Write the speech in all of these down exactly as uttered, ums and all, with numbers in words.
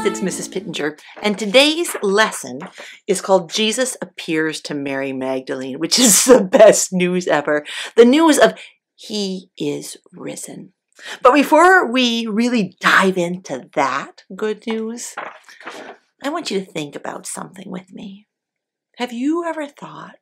guys, it's Missus Pittenger, and today's lesson is called Jesus Appears to Mary Magdalene, which is the best news ever. The news of He is risen. But before we really dive into that good news, I want you to think about something with me. Have you ever thought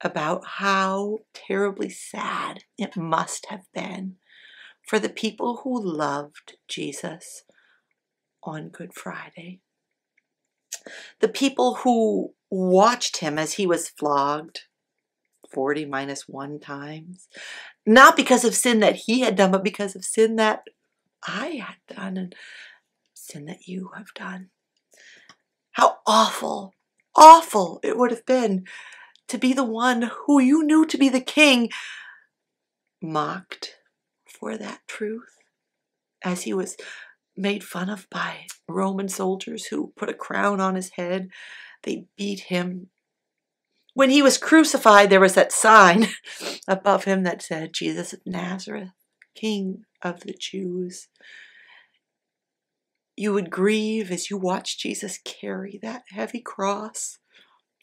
about how terribly sad it must have been for the people who loved Jesus on Good Friday? The people who watched him as he was flogged forty minus one times, not because of sin that he had done, but because of sin that I had done and sin that you have done. How awful, awful it would have been to be the one who you knew to be the king mocked for that truth as he was made fun of by Roman soldiers who put a crown on his head. They beat him. When he was crucified, there was that sign above him that said, Jesus of Nazareth, King of the Jews. You would grieve as you watched Jesus carry that heavy cross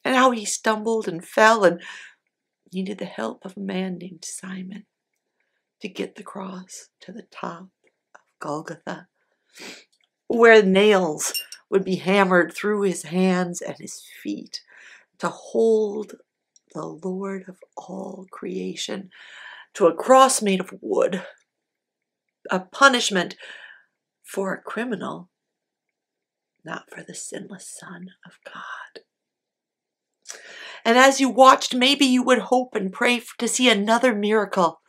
and how he stumbled and fell and needed the help of a man named Simon to get the cross to the top of Golgotha, where nails would be hammered through his hands and his feet to hold the Lord of all creation to a cross made of wood, a punishment for a criminal, not for the sinless Son of God. And as you watched, maybe you would hope and pray to see another miracle,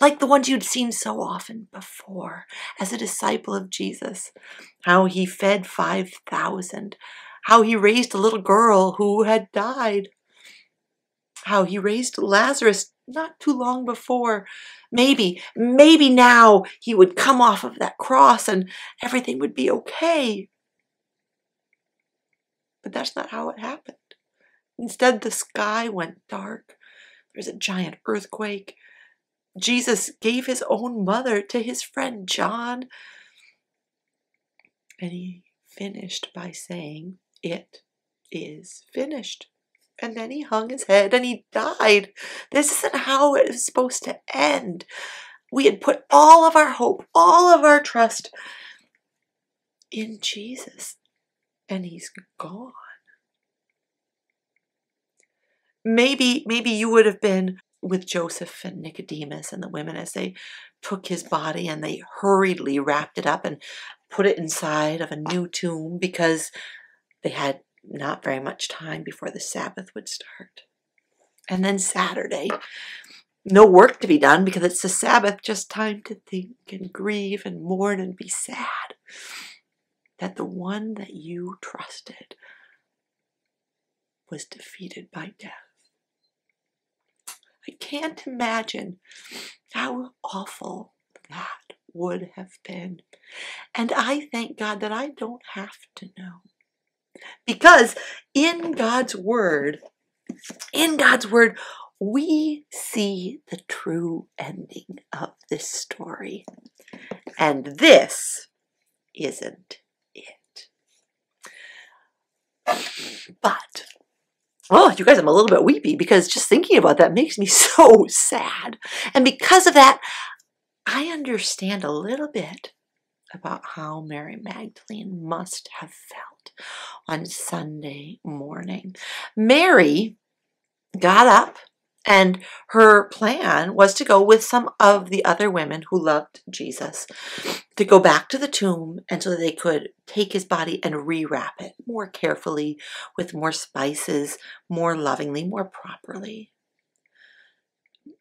like the ones you'd seen so often before as a disciple of Jesus. How he fed five thousand. How he raised a little girl who had died. How he raised Lazarus not too long before. Maybe, maybe now he would come off of that cross and everything would be okay. But that's not how it happened. Instead, the sky went dark. There was a giant earthquake. Jesus gave his own mother to his friend John. And he finished by saying, it is finished. And then he hung his head and he died. This isn't how it was supposed to end. We had put all of our hope, all of our trust in Jesus. And he's gone. Maybe, maybe you would have been with Joseph and Nicodemus and the women as they took his body and they hurriedly wrapped it up and put it inside of a new tomb because they had not very much time before the Sabbath would start. And then Saturday, no work to be done because it's the Sabbath, just time to think and grieve and mourn and be sad that the one that you trusted was defeated by death. I can't imagine how awful that would have been. And I thank God that I don't have to know. Because in God's Word, in God's Word, we see the true ending of this story. And this isn't it. But oh, you guys, I'm a little bit weepy because just thinking about that makes me so sad. And because of that, I understand a little bit about how Mary Magdalene must have felt on Sunday morning. Mary got up and her plan was to go with some of the other women who loved Jesus to go back to the tomb and so that they could take his body and rewrap it more carefully with more spices, more lovingly, more properly.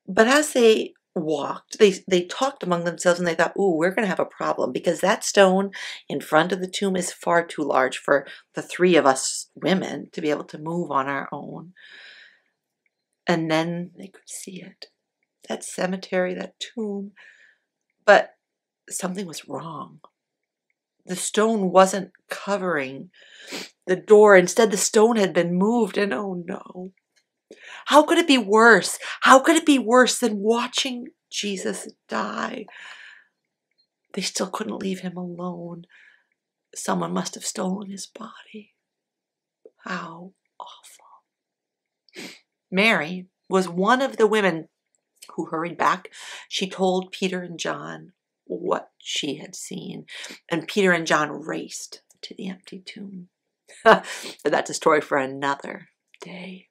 But as they walked, they, they talked among themselves and they thought, ooh, we're going to have a problem because that stone in front of the tomb is far too large for the three of us women to be able to move on our own. And then they could see it, that cemetery, that tomb. But something was wrong. The stone wasn't covering the door. Instead, the stone had been moved, and oh no. How could it be worse? How could it be worse than watching Jesus die? They still couldn't leave him alone. Someone must have stolen his body. How awful. Mary was one of the women who hurried back. She told Peter and John what she had seen, and Peter and John raced to the empty tomb. But that's a story for another day.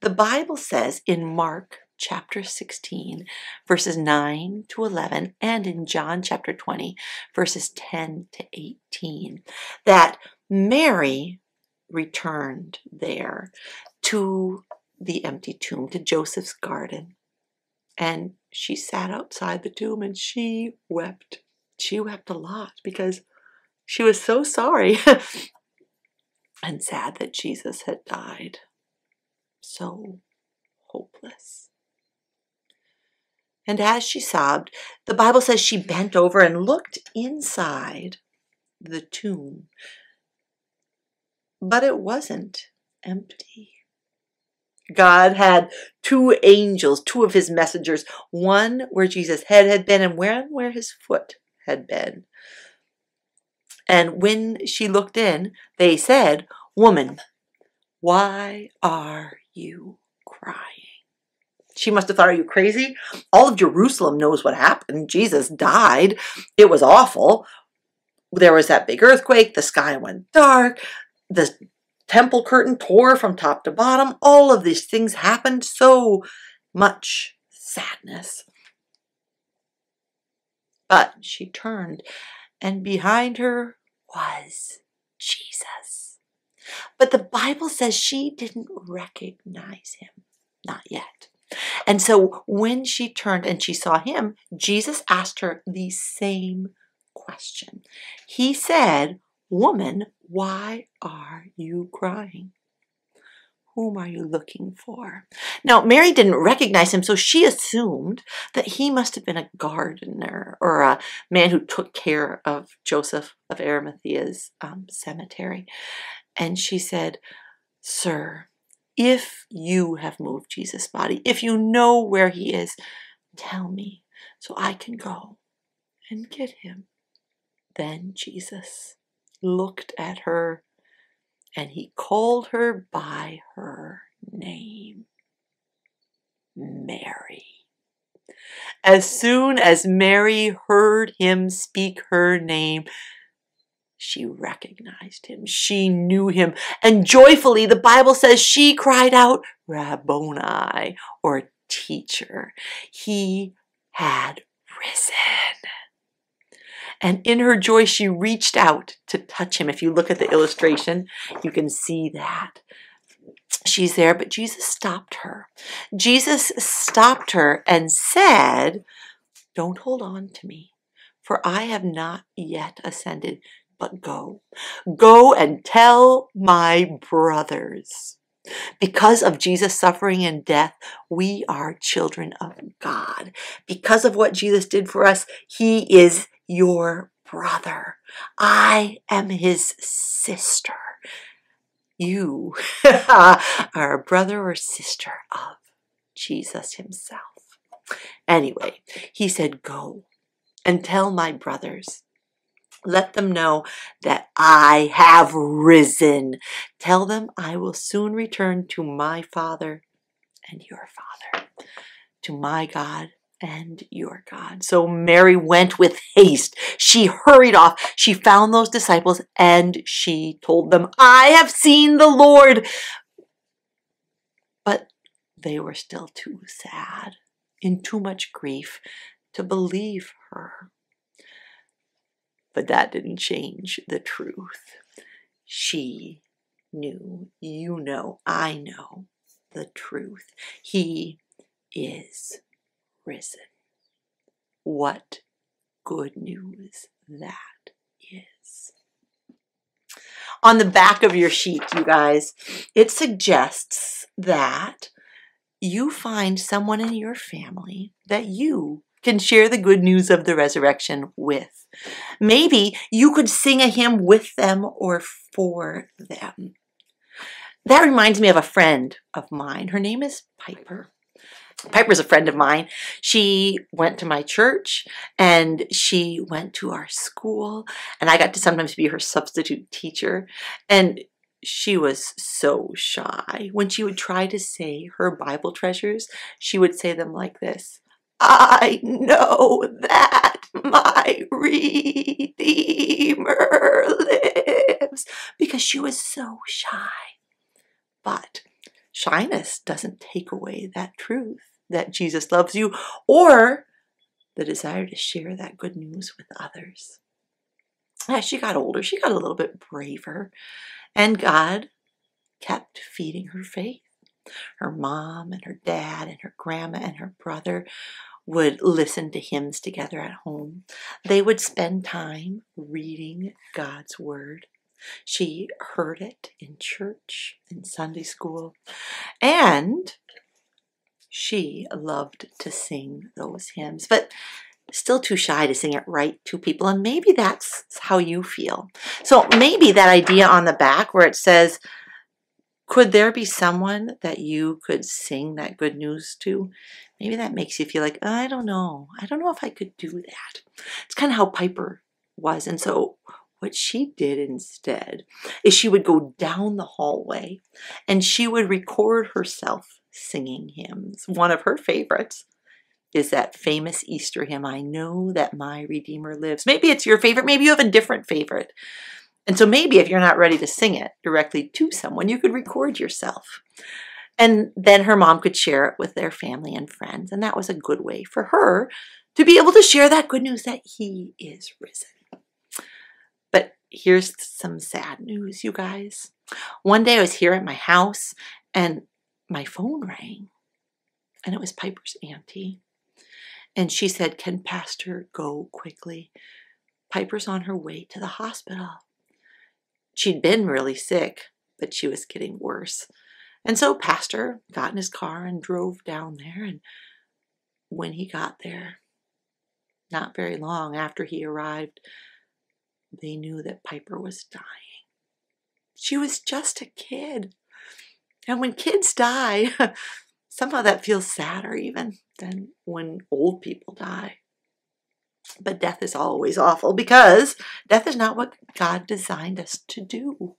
The Bible says in Mark chapter sixteen, verses nine to eleven, and in John chapter twenty, verses ten to eighteen, that Mary returned there to the empty tomb, to Joseph's garden, and she sat outside the tomb and she wept. She wept a lot because she was so sorry and sad that Jesus had died. So hopeless. And as she sobbed, the Bible says she bent over and looked inside the tomb. But it wasn't empty. God had two angels, two of his messengers, one where Jesus' head had been and where, where his foot had been. And when she looked in, they said, "Woman, why are you crying?" She must have thought, are you crazy? All of Jerusalem knows what happened. Jesus died. It was awful. There was that big earthquake. The sky went dark. The temple curtain tore from top to bottom. All of these things happened. So much sadness. But she turned, and behind her was Jesus. But the Bible says she didn't recognize him. Not yet. And so when she turned and she saw him, Jesus asked her the same question. He said, "Woman, why are you crying? Whom are you looking for?" Now, Mary didn't recognize him, so she assumed that he must have been a gardener or a man who took care of Joseph of Arimathea's um, cemetery. And she said, "Sir, if you have moved Jesus' body, if you know where he is, tell me so I can go and get him." Then Jesus looked at her and he called her by her name, Mary. As soon as Mary heard him speak her name, she recognized him. She knew him. And joyfully, the Bible says she cried out, "Rabboni," or teacher. He had risen. And in her joy, she reached out to touch him. If you look at the illustration, you can see that. She's there, but Jesus stopped her. Jesus stopped her and said, "Don't hold on to me, for I have not yet ascended. But go, go and tell my brothers." Because of Jesus' suffering and death, we are children of God. Because of what Jesus did for us, he is your brother. I am his sister. You are a brother or sister of Jesus himself. Anyway, he said, "Go and tell my brothers. Let them know that I have risen. Tell them I will soon return to my Father and your Father, to my God and your God." So Mary went with haste. She hurried off. She found those disciples and she told them, "I have seen the Lord." But they were still too sad, in too much grief, to believe her. But that didn't change the truth. She knew, you know, I know the truth. He is risen. What good news that is. On the back of your sheet, you guys, it suggests that you find someone in your family that you can share the good news of the resurrection with. Maybe you could sing a hymn with them or for them. That reminds me of a friend of mine. Her name is Piper, Piper's a friend of mine. She went to my church and she went to our school, and I got to sometimes be her substitute teacher. And she was so shy. When she would try to say her Bible treasures, she would say them like this: I know that my Redeemer lives, because she was so shy. But shyness doesn't take away that truth that Jesus loves you or the desire to share that good news with others. As she got older, she got a little bit braver, and God kept feeding her faith. Her mom and her dad and her grandma and her brother would listen to hymns together at home. They would spend time reading God's word. She heard it in church, in Sunday school, and she loved to sing those hymns, but still too shy to sing it right to people. And maybe that's how you feel. So maybe that idea on the back where it says, could there be someone that you could sing that good news to? Maybe that makes you feel like, I don't know. I don't know if I could do that. It's kind of how Piper was. And so what she did instead is she would go down the hallway and she would record herself singing hymns. One of her favorites is that famous Easter hymn, I Know That My Redeemer Lives. Maybe it's your favorite. Maybe you have a different favorite. And so maybe if you're not ready to sing it directly to someone, you could record yourself. And then her mom could share it with their family and friends. And that was a good way for her to be able to share that good news that he is risen. But here's some sad news, you guys. One day I was here at my house and my phone rang, and it was Piper's auntie. And she said, can Pastor go quickly? Piper's on her way to the hospital. She'd been really sick, but she was getting worse. And so Pastor got in his car and drove down there. And when he got there, not very long after he arrived, they knew that Piper was dying. She was just a kid. And when kids die, somehow that feels sadder even than when old people die. But death is always awful, because death is not what God designed us to do.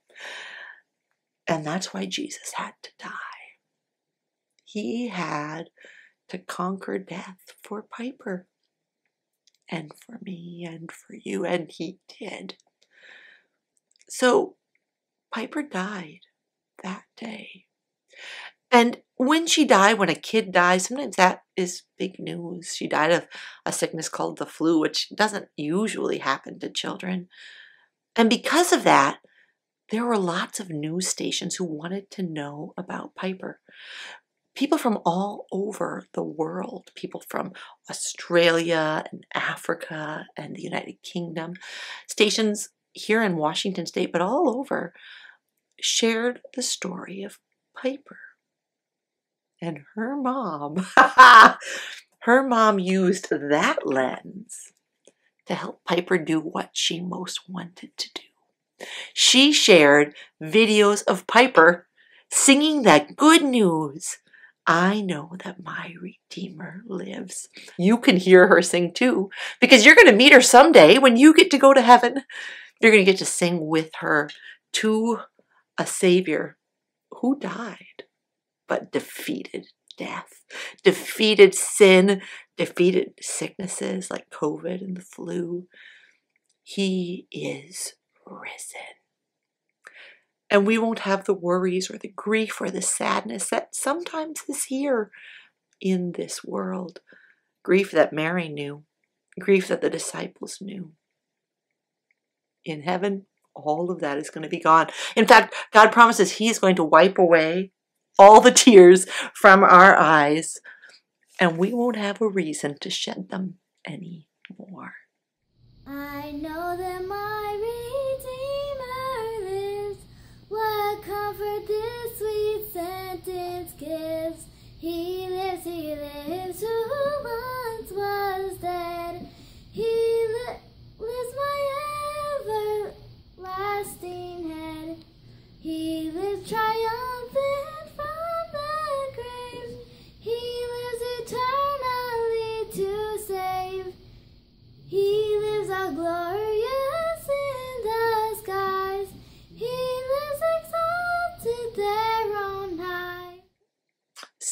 And that's why Jesus had to die. He had to conquer death for Piper and for me and for you, and he did. So Piper died that day. And when she died, when a kid dies, sometimes that is big news. She died of a sickness called the flu, which doesn't usually happen to children. And because of that, there were lots of news stations who wanted to know about Piper. People from all over the world, people from Australia and Africa and the United Kingdom, stations here in Washington State, but all over, shared the story of Piper. And her mom, her mom used that lens to help Piper do what she most wanted to do. She shared videos of Piper singing that good news, I know that my Redeemer lives. You can hear her sing too, because you're going to meet her someday when you get to go to heaven. You're going to get to sing with her to a Savior who died, but defeated death, defeated sin, defeated sicknesses like COVID and the flu. He is risen. And we won't have the worries or the grief or the sadness that sometimes is here in this world. Grief that Mary knew, grief that the disciples knew. In heaven, all of that is going to be gone. In fact, God promises he is going to wipe away all the tears from our eyes, and we won't have a reason to shed them anymore. I know that my Redeemer lives. What comfort this sweet sentence gives. He lives, he lives, who once was dead. He li lives, my everlasting head. He lives triumphant. He lives in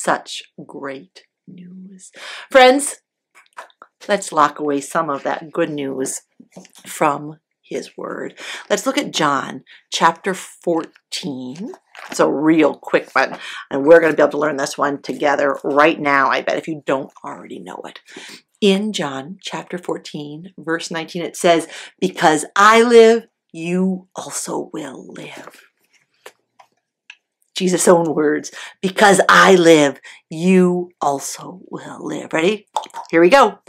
such great news. Friends, let's lock away some of that good news from his word. Let's look at John chapter fourteen. It's a real quick one, and we're going to be able to learn this one together right now, I bet, if you don't already know it. In John chapter fourteen, verse nineteen, it says, "Because I live, you also will live." Jesus' own words, "Because I live, you also will live." Ready? Here we go.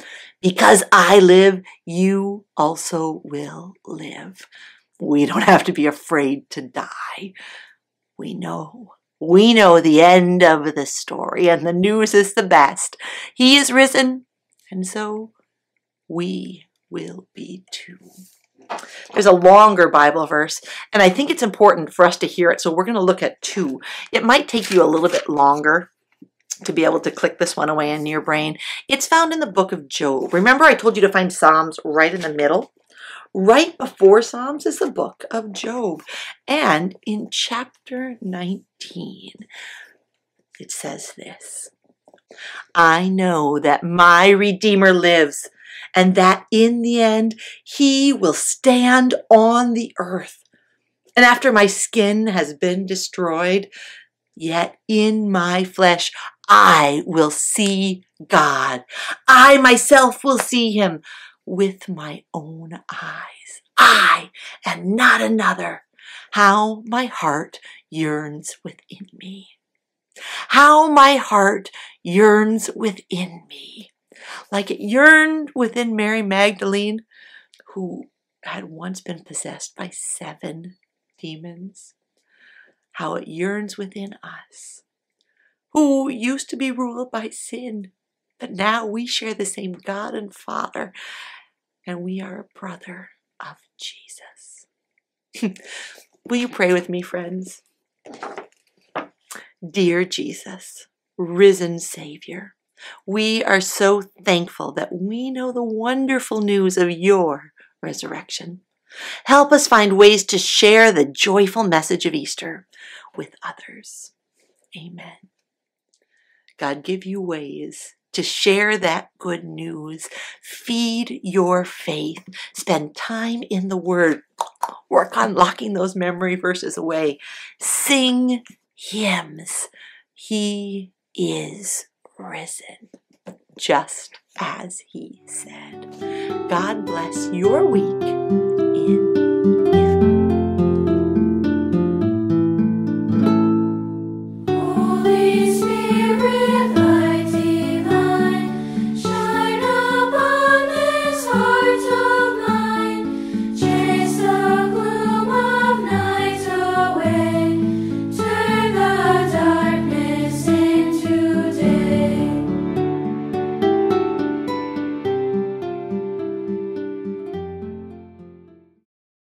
"Because I live, you also will live." We don't have to be afraid to die. We know. We know the end of the story, and the news is the best. He is risen, and so we will be too. There's a longer Bible verse, and I think it's important for us to hear it, so we're going to look at two. It might take you a little bit longer to be able to click this one away in your brain. It's found in the book of Job. Remember, I told you to find Psalms right in the middle? Right before Psalms is the book of Job. And in chapter nineteen, it says this, "I know that my Redeemer lives, and that in the end he will stand on the earth. And after my skin has been destroyed, yet in my flesh I will see God. I myself will see him with my own eyes. I and not another. How my heart yearns within me. How my heart yearns within me. Like it yearned within Mary Magdalene, who had once been possessed by seven demons. How it yearns within us, who used to be ruled by sin, but now we share the same God and Father, and we are a brother of Jesus." Will you pray with me, friends? Dear Jesus, risen Savior, we are so thankful that we know the wonderful news of your resurrection. Help us find ways to share the joyful message of Easter with others. Amen. God, give you ways to share that good news. Feed your faith. Spend time in the Word. Work on locking those memory verses away. Sing hymns. He is risen, just as he said. God bless your week in